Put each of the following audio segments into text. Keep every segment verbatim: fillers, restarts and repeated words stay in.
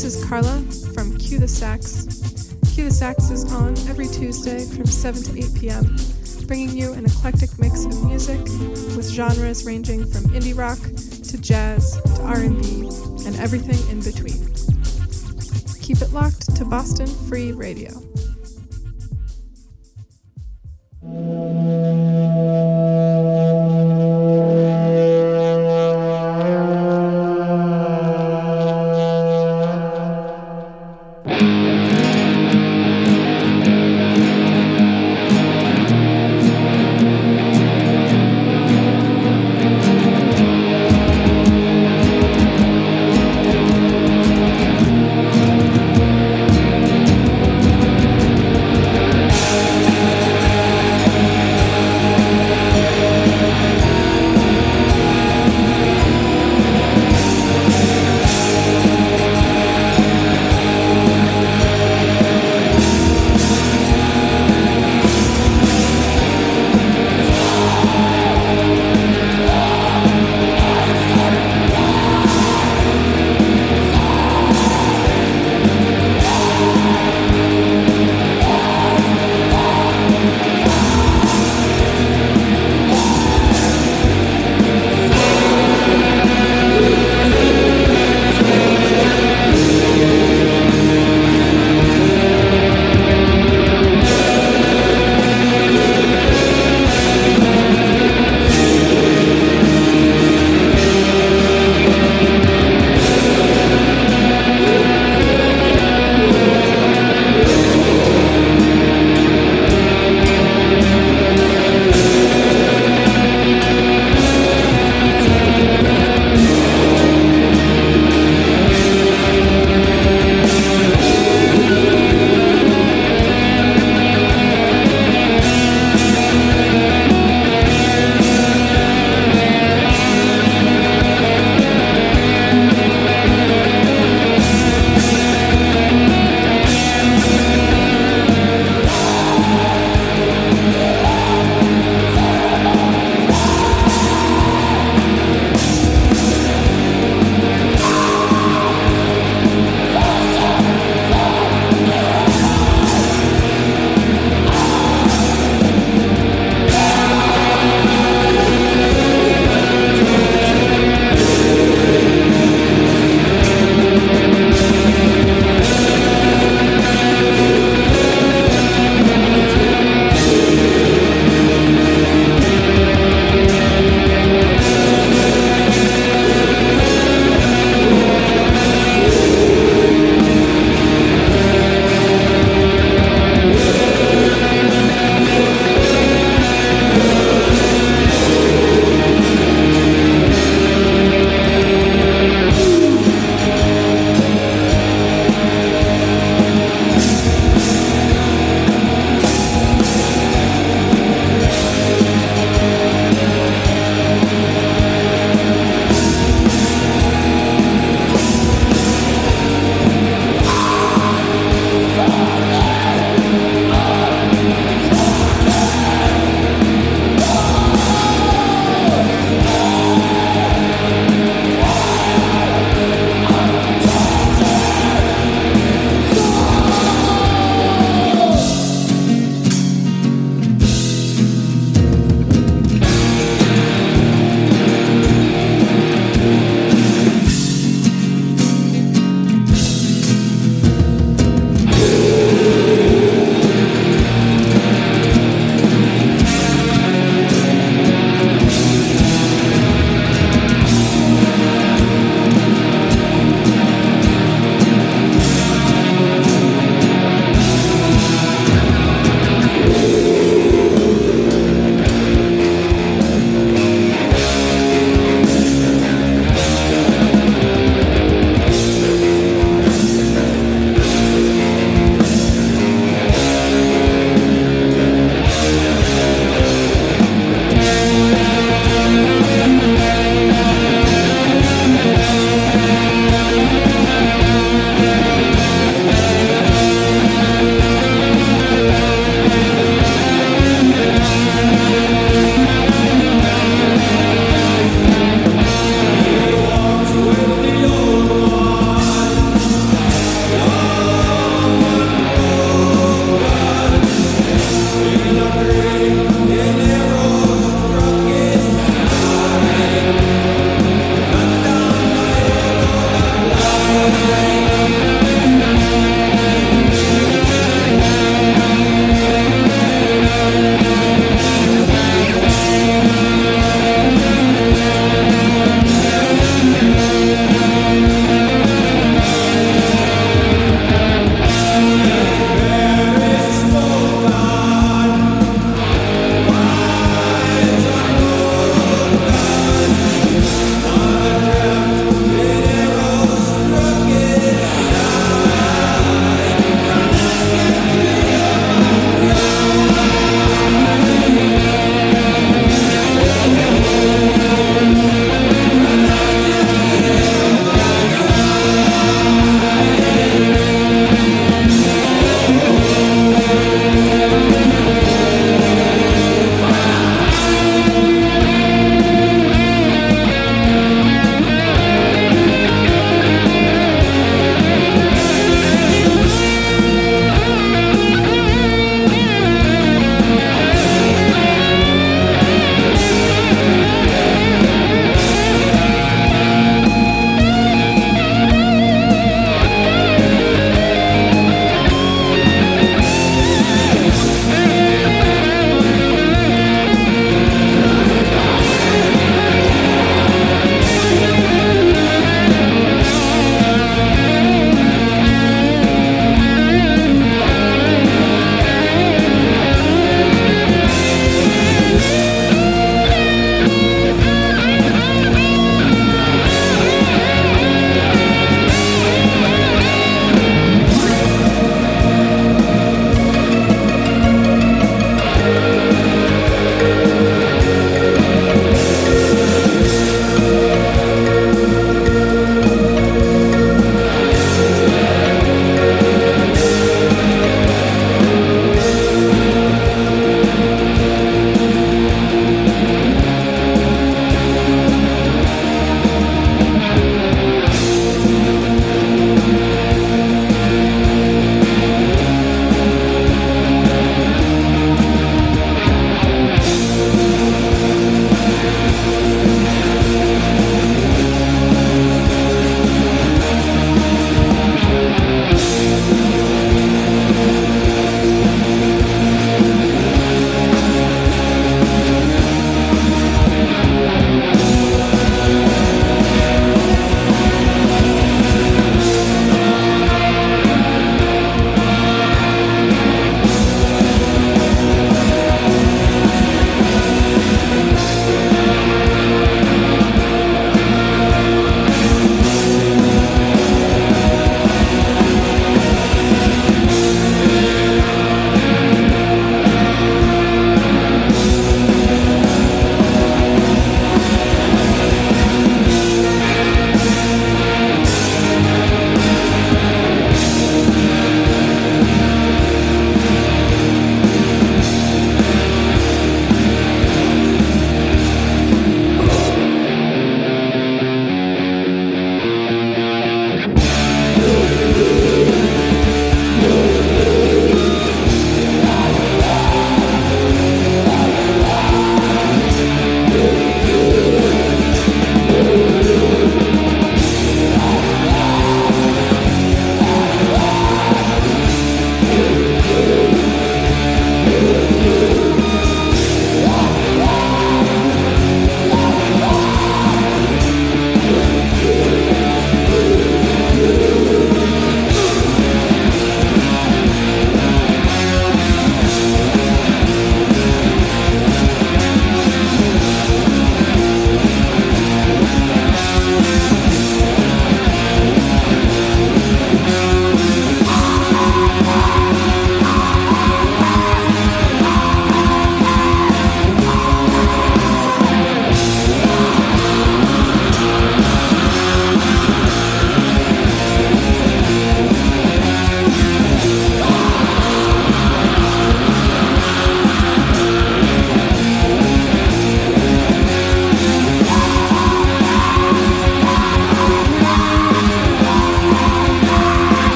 This is Carla from Cue the Sax. Cue the Sax is on every Tuesday from seven to eight p.m., bringing you an eclectic mix of music with genres ranging from indie rock to jazz to R and B and everything in between. Keep it locked to Boston Free Radio.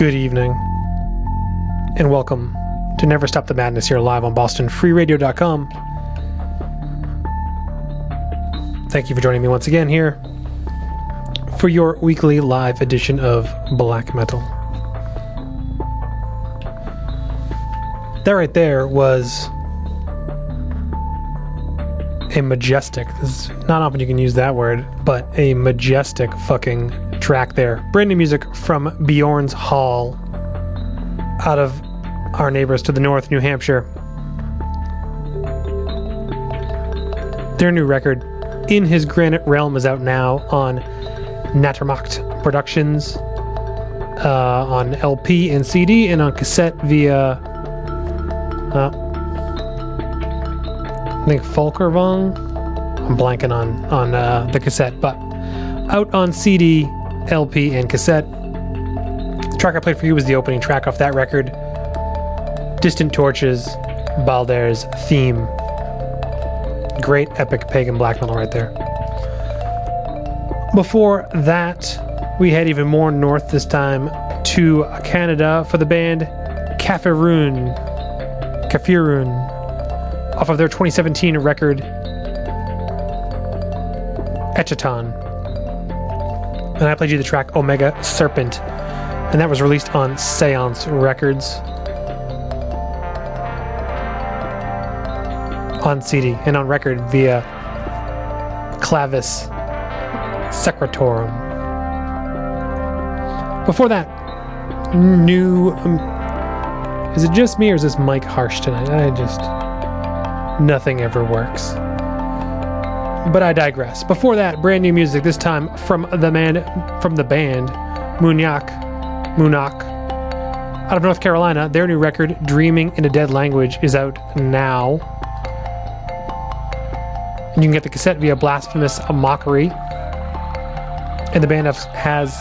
Good evening, and welcome to Never Stop the Madness here live on Boston Free Radio dot com. Thank you for joining me once again here for your weekly live edition of Black Metal. That right there was a majestic, this is not often you can use that word, but a majestic fucking track there. Brand new music from Bjorn's Hall out of our neighbors to the north, New Hampshire. Their new record, In His Granite Realm, is out now on Naturmacht Productions, uh, on L P and C D, and on cassette via uh, I think Folkervang. I'm blanking on on uh, the cassette, but out on C D, L P, and cassette. The track I played for you was the opening track off that record, Distant Torches, Balder's Theme. Great epic pagan black metal right there. Before that, we head even more north this time to Canada for the band Kafirun. Kafirun. Off of their twenty seventeen record, Echaton. And I played you the track Omega Serpent, and that was released on Seance Records on C D and on record via Clavis Secretorum. Before that, new... Um, is it just me or is this Mike Harsh tonight? I just... Nothing ever works. But I digress. Before that, brand new music, this time from the man from the band Munyak Munyak out of North Carolina. Their new record, Dreaming in a Dead Language, is out now. And you can get the cassette via Blasphemous Mockery. And the band has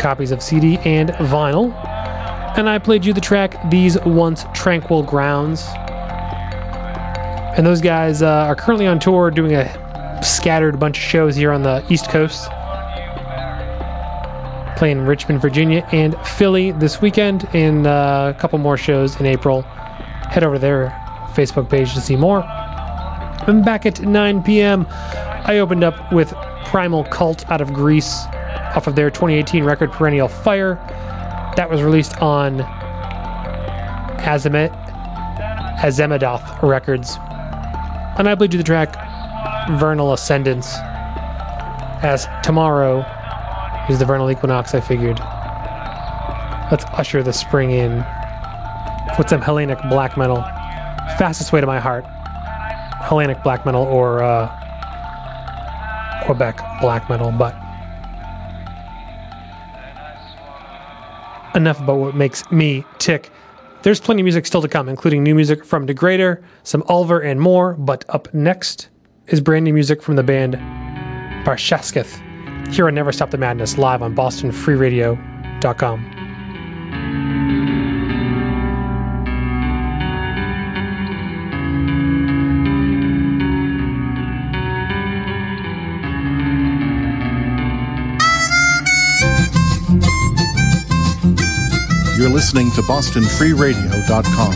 copies of C D and vinyl. And I played you the track These Once Tranquil Grounds. And those guys uh, are currently on tour doing a scattered bunch of shows here on the East Coast. Playing in Richmond, Virginia, and Philly this weekend, and uh, a couple more shows in April. Head over to their Facebook page to see more. I'm back at nine p.m. I opened up with Primal Cult out of Greece off of their twenty eighteen record Perennial Fire. That was released on Azamet, Azemedoth Records. And I played you the track Vernal Ascendance, as tomorrow is the vernal equinox. I figured, let's usher the spring in with some Hellenic black metal. Fastest way to my heart, Hellenic black metal or uh, Quebec black metal. But enough about what makes me tick. There's plenty of music still to come, including new music from Degrader, some Ulver, and more. But up next is brand new music from the band Barshasketh, here on Never Stop the Madness, live on Boston Free Radio dot com. You're listening to Boston Free Radio dot com.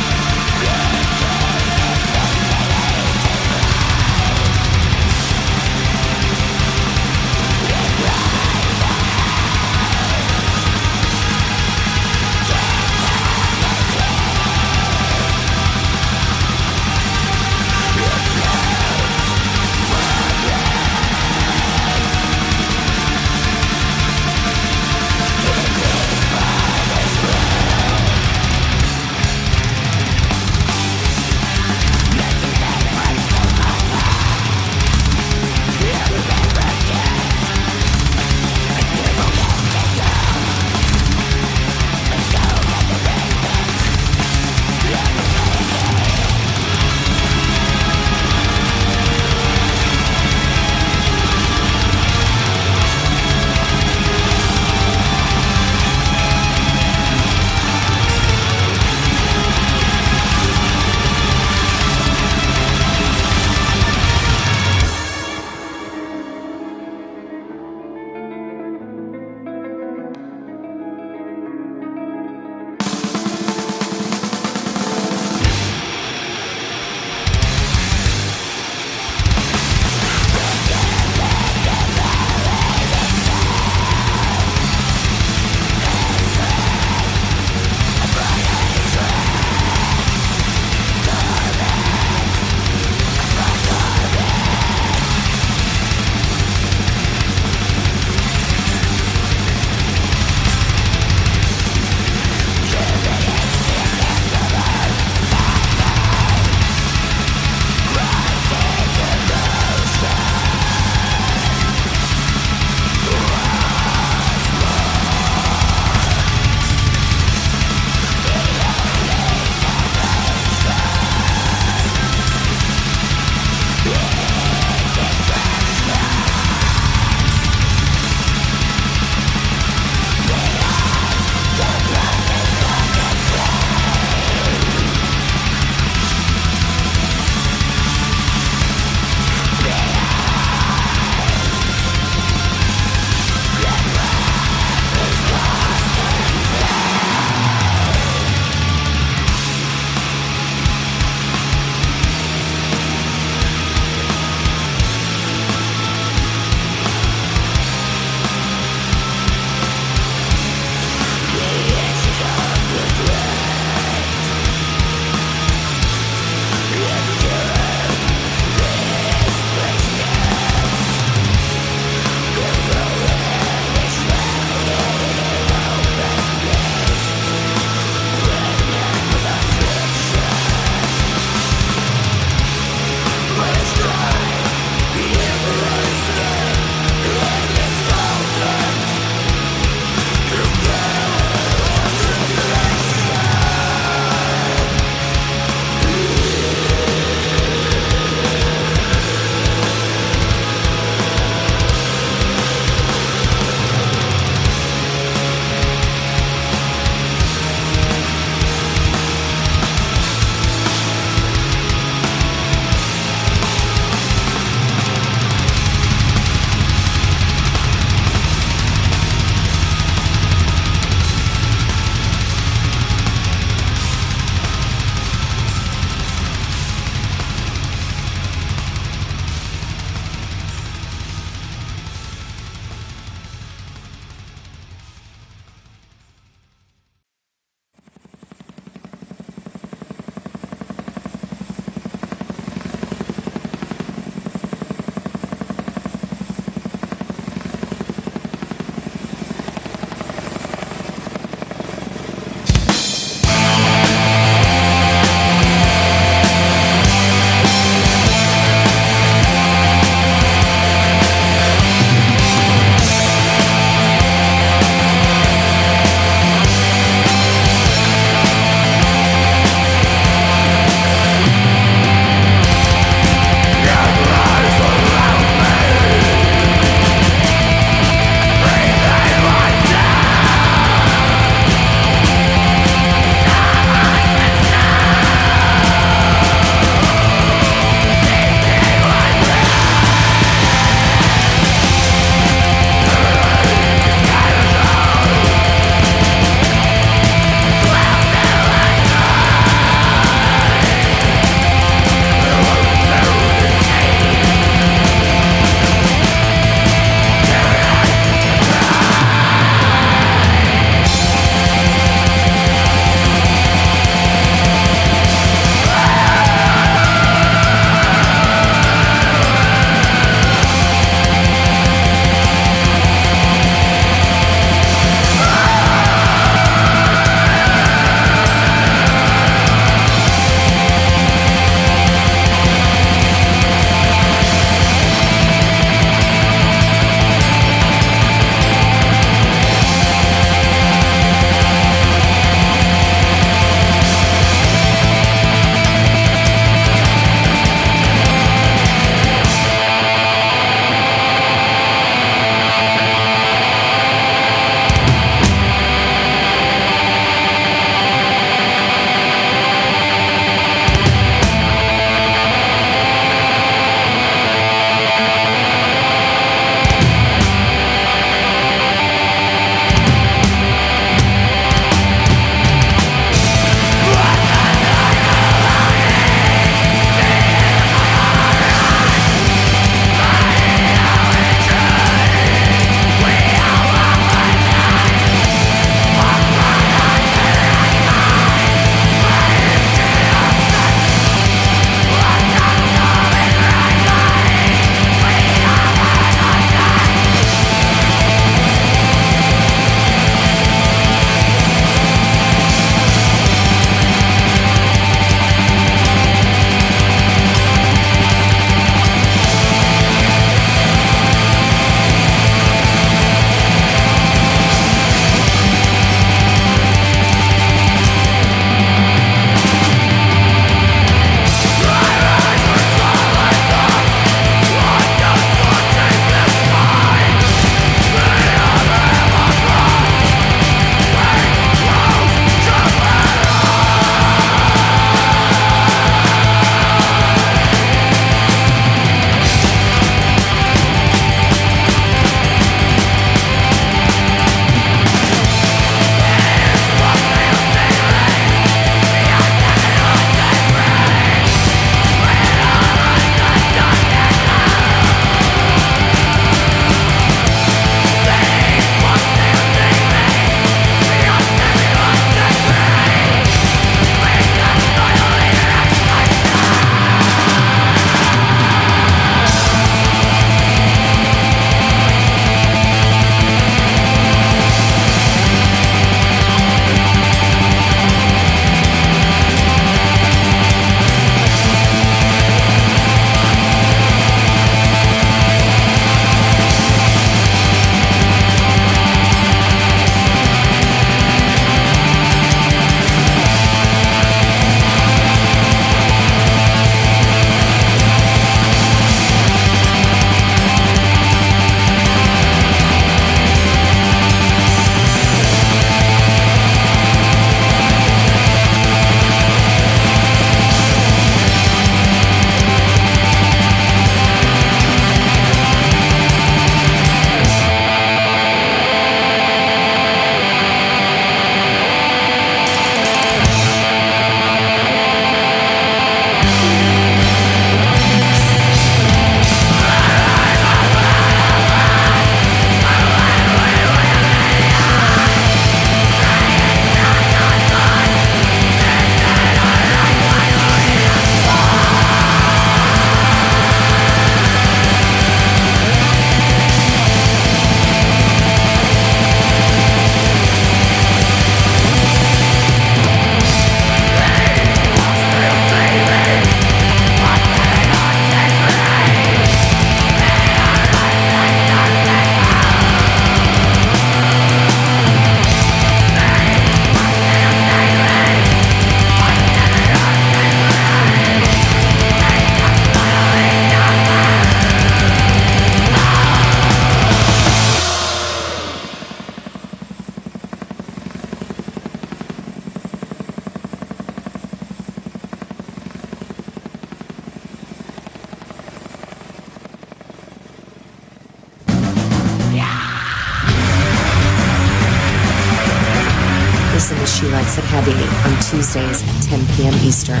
She Writes It Heavy on Tuesdays at ten p.m. Eastern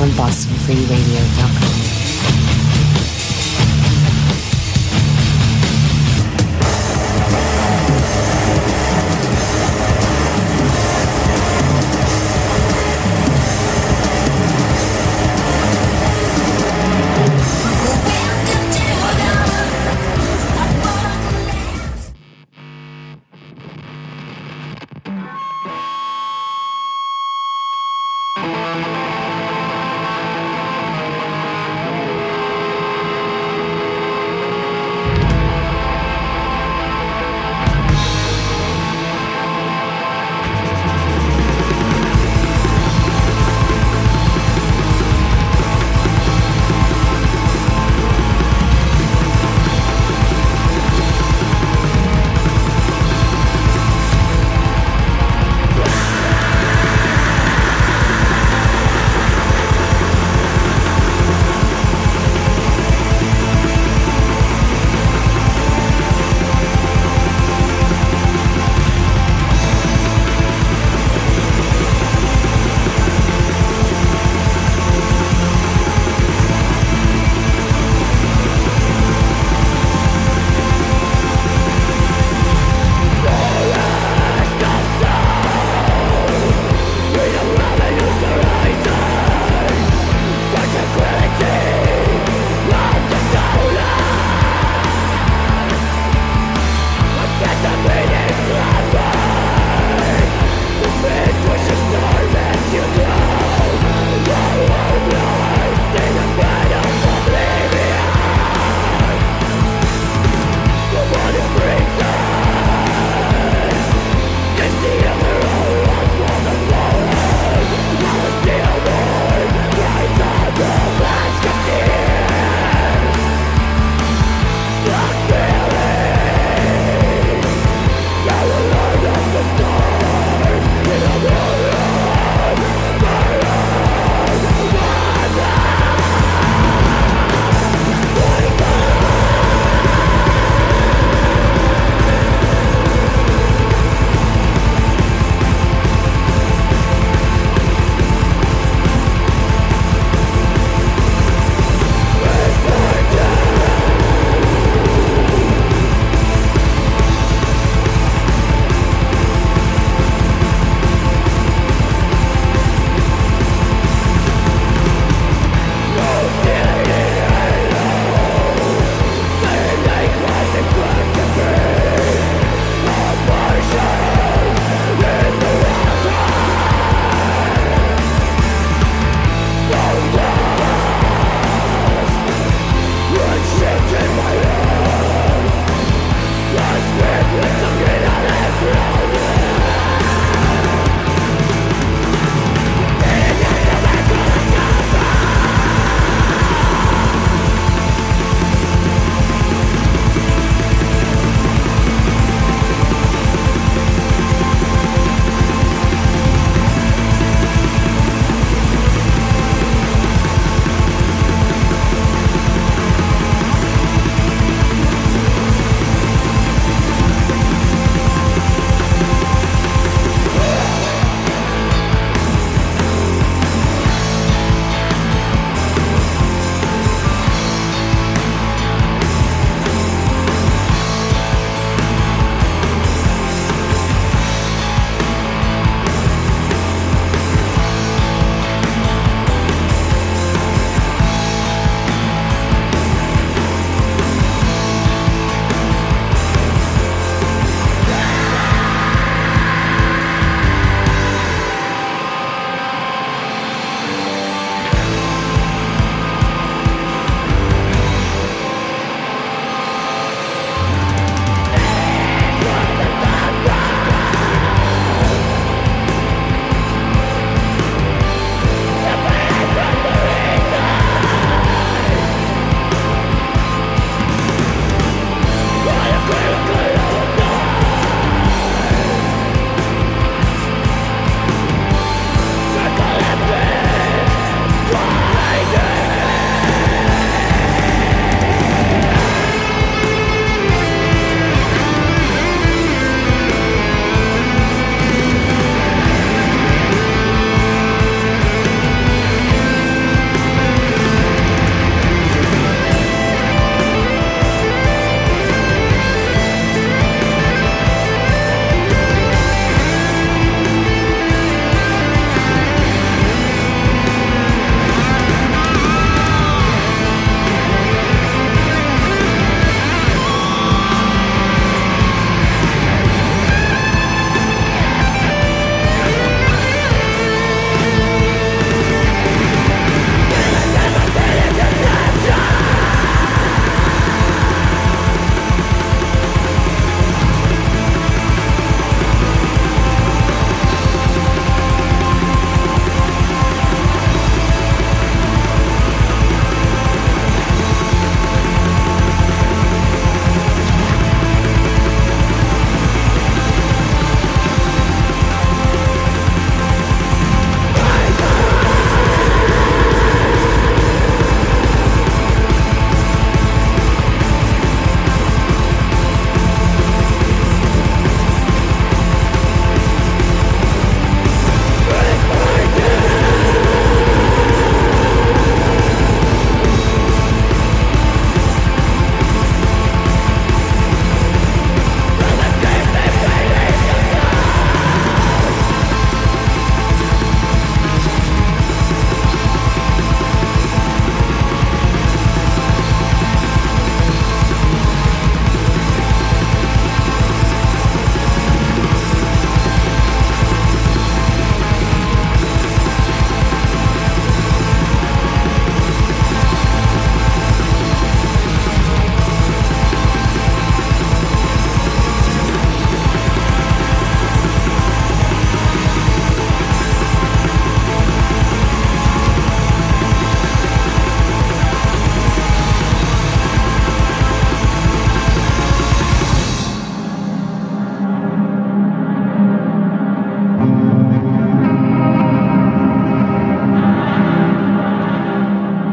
on boston free radio dot com.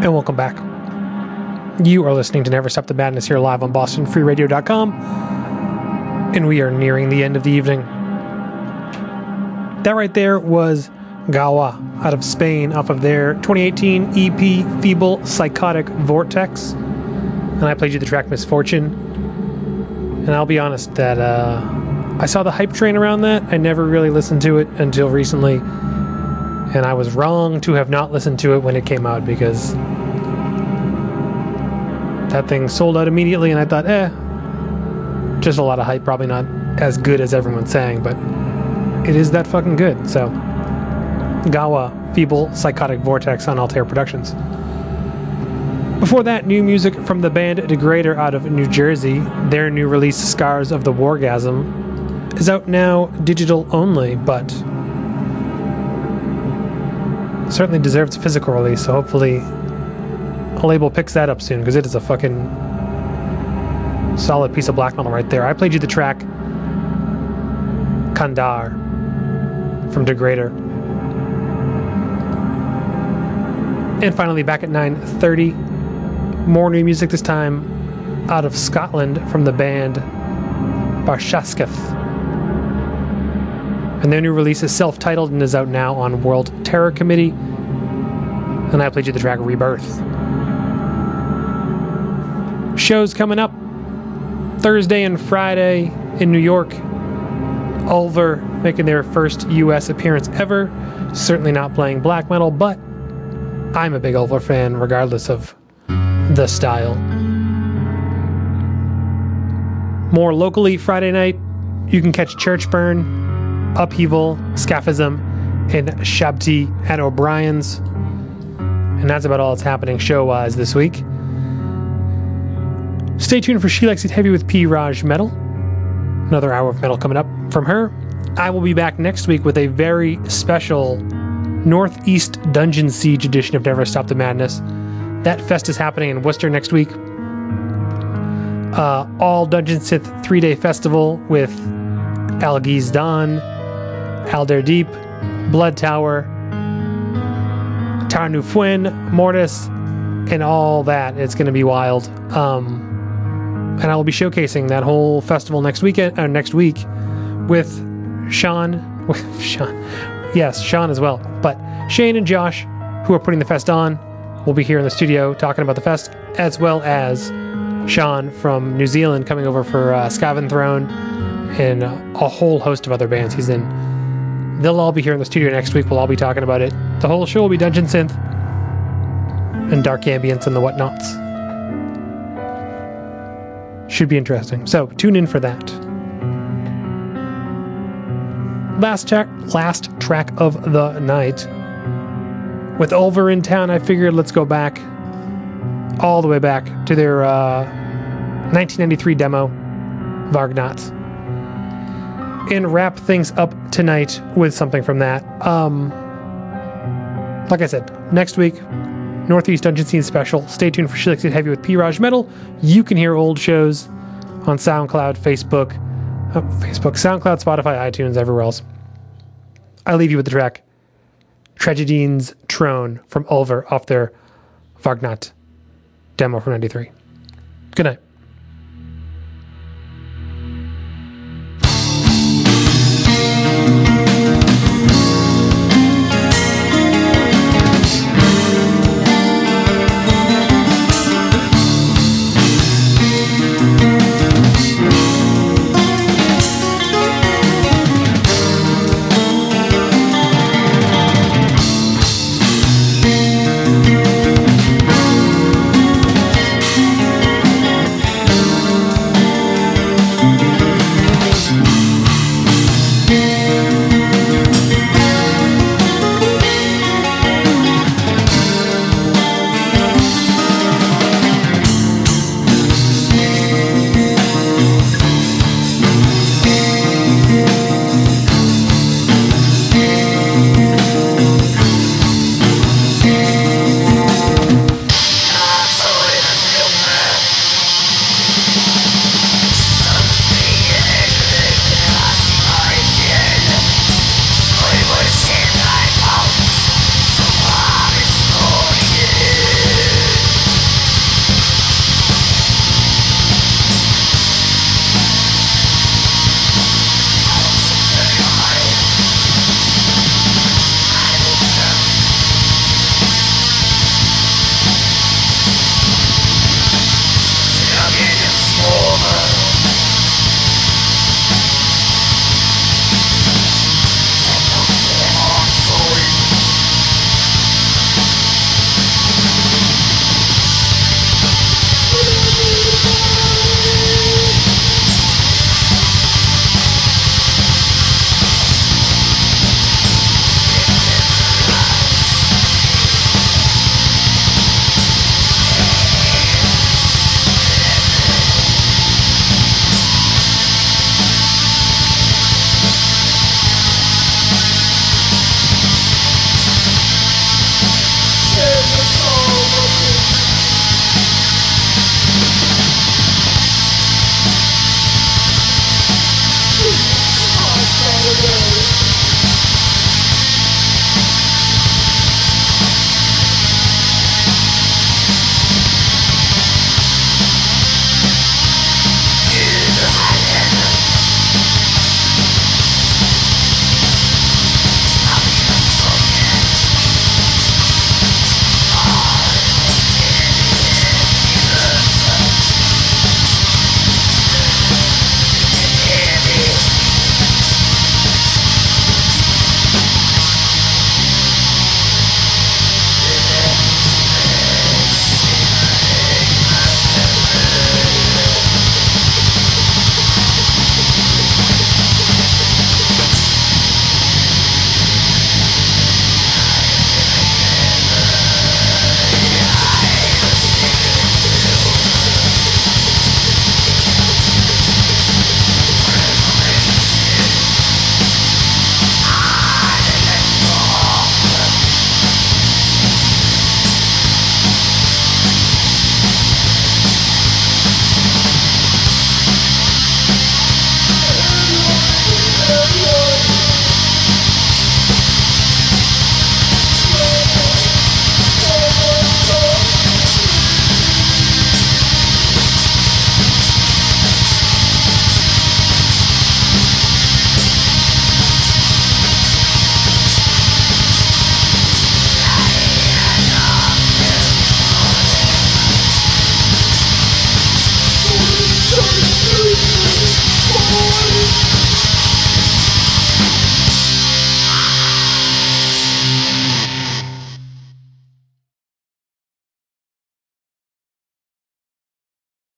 and welcome back. You are listening to Never Stop the Madness here live on Boston Free Radio dot com, and we are nearing the end of the evening. That right there was Gawa out of Spain off of their twenty eighteen E P Feeble Psychotic Vortex, and I played you the track Misfortune. And I'll be honest that uh, I saw the hype train around that. I never really listened to it until recently, and I was wrong to have not listened to it when it came out, because that thing sold out immediately, and I thought, eh, just a lot of hype, probably not as good as everyone's saying, but it is that fucking good. So Gawa, Feeble Psychotic Vortex on Altair Productions. Before that, new music from the band Degrader out of New Jersey. Their new release, Scars of the Wargasm, is out now digital only, but certainly deserves a physical release, so hopefully a label picks that up soon, because it is a fucking solid piece of black metal right there. I played you the track Kandar from Degrader. And finally, back at nine thirty, more new music, this time out of Scotland from the band Barshasketh. And their new release is self-titled and is out now on World Terror Committee. And I played you the track Rebirth. Shows coming up Thursday and Friday in New York. Ulver making their first U S appearance ever. Certainly not playing black metal, but I'm a big Ulver fan regardless of the style. More locally, Friday night, you can catch Churchburn, Upheaval, Scaphism, and Shabti at O'Brien's. And that's about all that's happening show-wise this week. Stay tuned for She Likes It Heavy with P. Raj Metal. Another hour of metal coming up from her. I will be back next week with a very special Northeast Dungeon Siege edition of Never Stop the Madness. That fest is happening in Worcester next week. Uh, all Dungeon Sith three-day festival with Al-Ghiz Don, Aldair Deep, Blood Tower, Tarnu Fuen, Mortis, and all that. It's going to be wild. Um... And I will be showcasing that whole festival next weekend, or next week, with Sean, with Sean, yes, Sean as well. But Shane and Josh, who are putting the fest on, will be here in the studio talking about the fest, as well as Sean from New Zealand coming over for uh, Skaven Throne and a whole host of other bands he's in. They'll all be here in the studio next week. We'll all be talking about it. The whole show will be Dungeon Synth and Dark Ambience and the whatnots. Should be interesting. So, tune in for that. Last track, last track of the night. With Ulver in town, I figured let's go back, all the way back, to their uh, nineteen ninety-three demo, Vargnats, and wrap things up tonight with something from that. Um, like I said, next week, Northeast Dungeon Scene Special. Stay tuned for She Likes It Heavy with P. Raj Metal. You can hear old shows on SoundCloud, Facebook, oh, Facebook, SoundCloud, Spotify, iTunes, everywhere else. I leave you with the track Tragedien's Trone from Ulver off their Vargnat demo from ninety-three. Good night.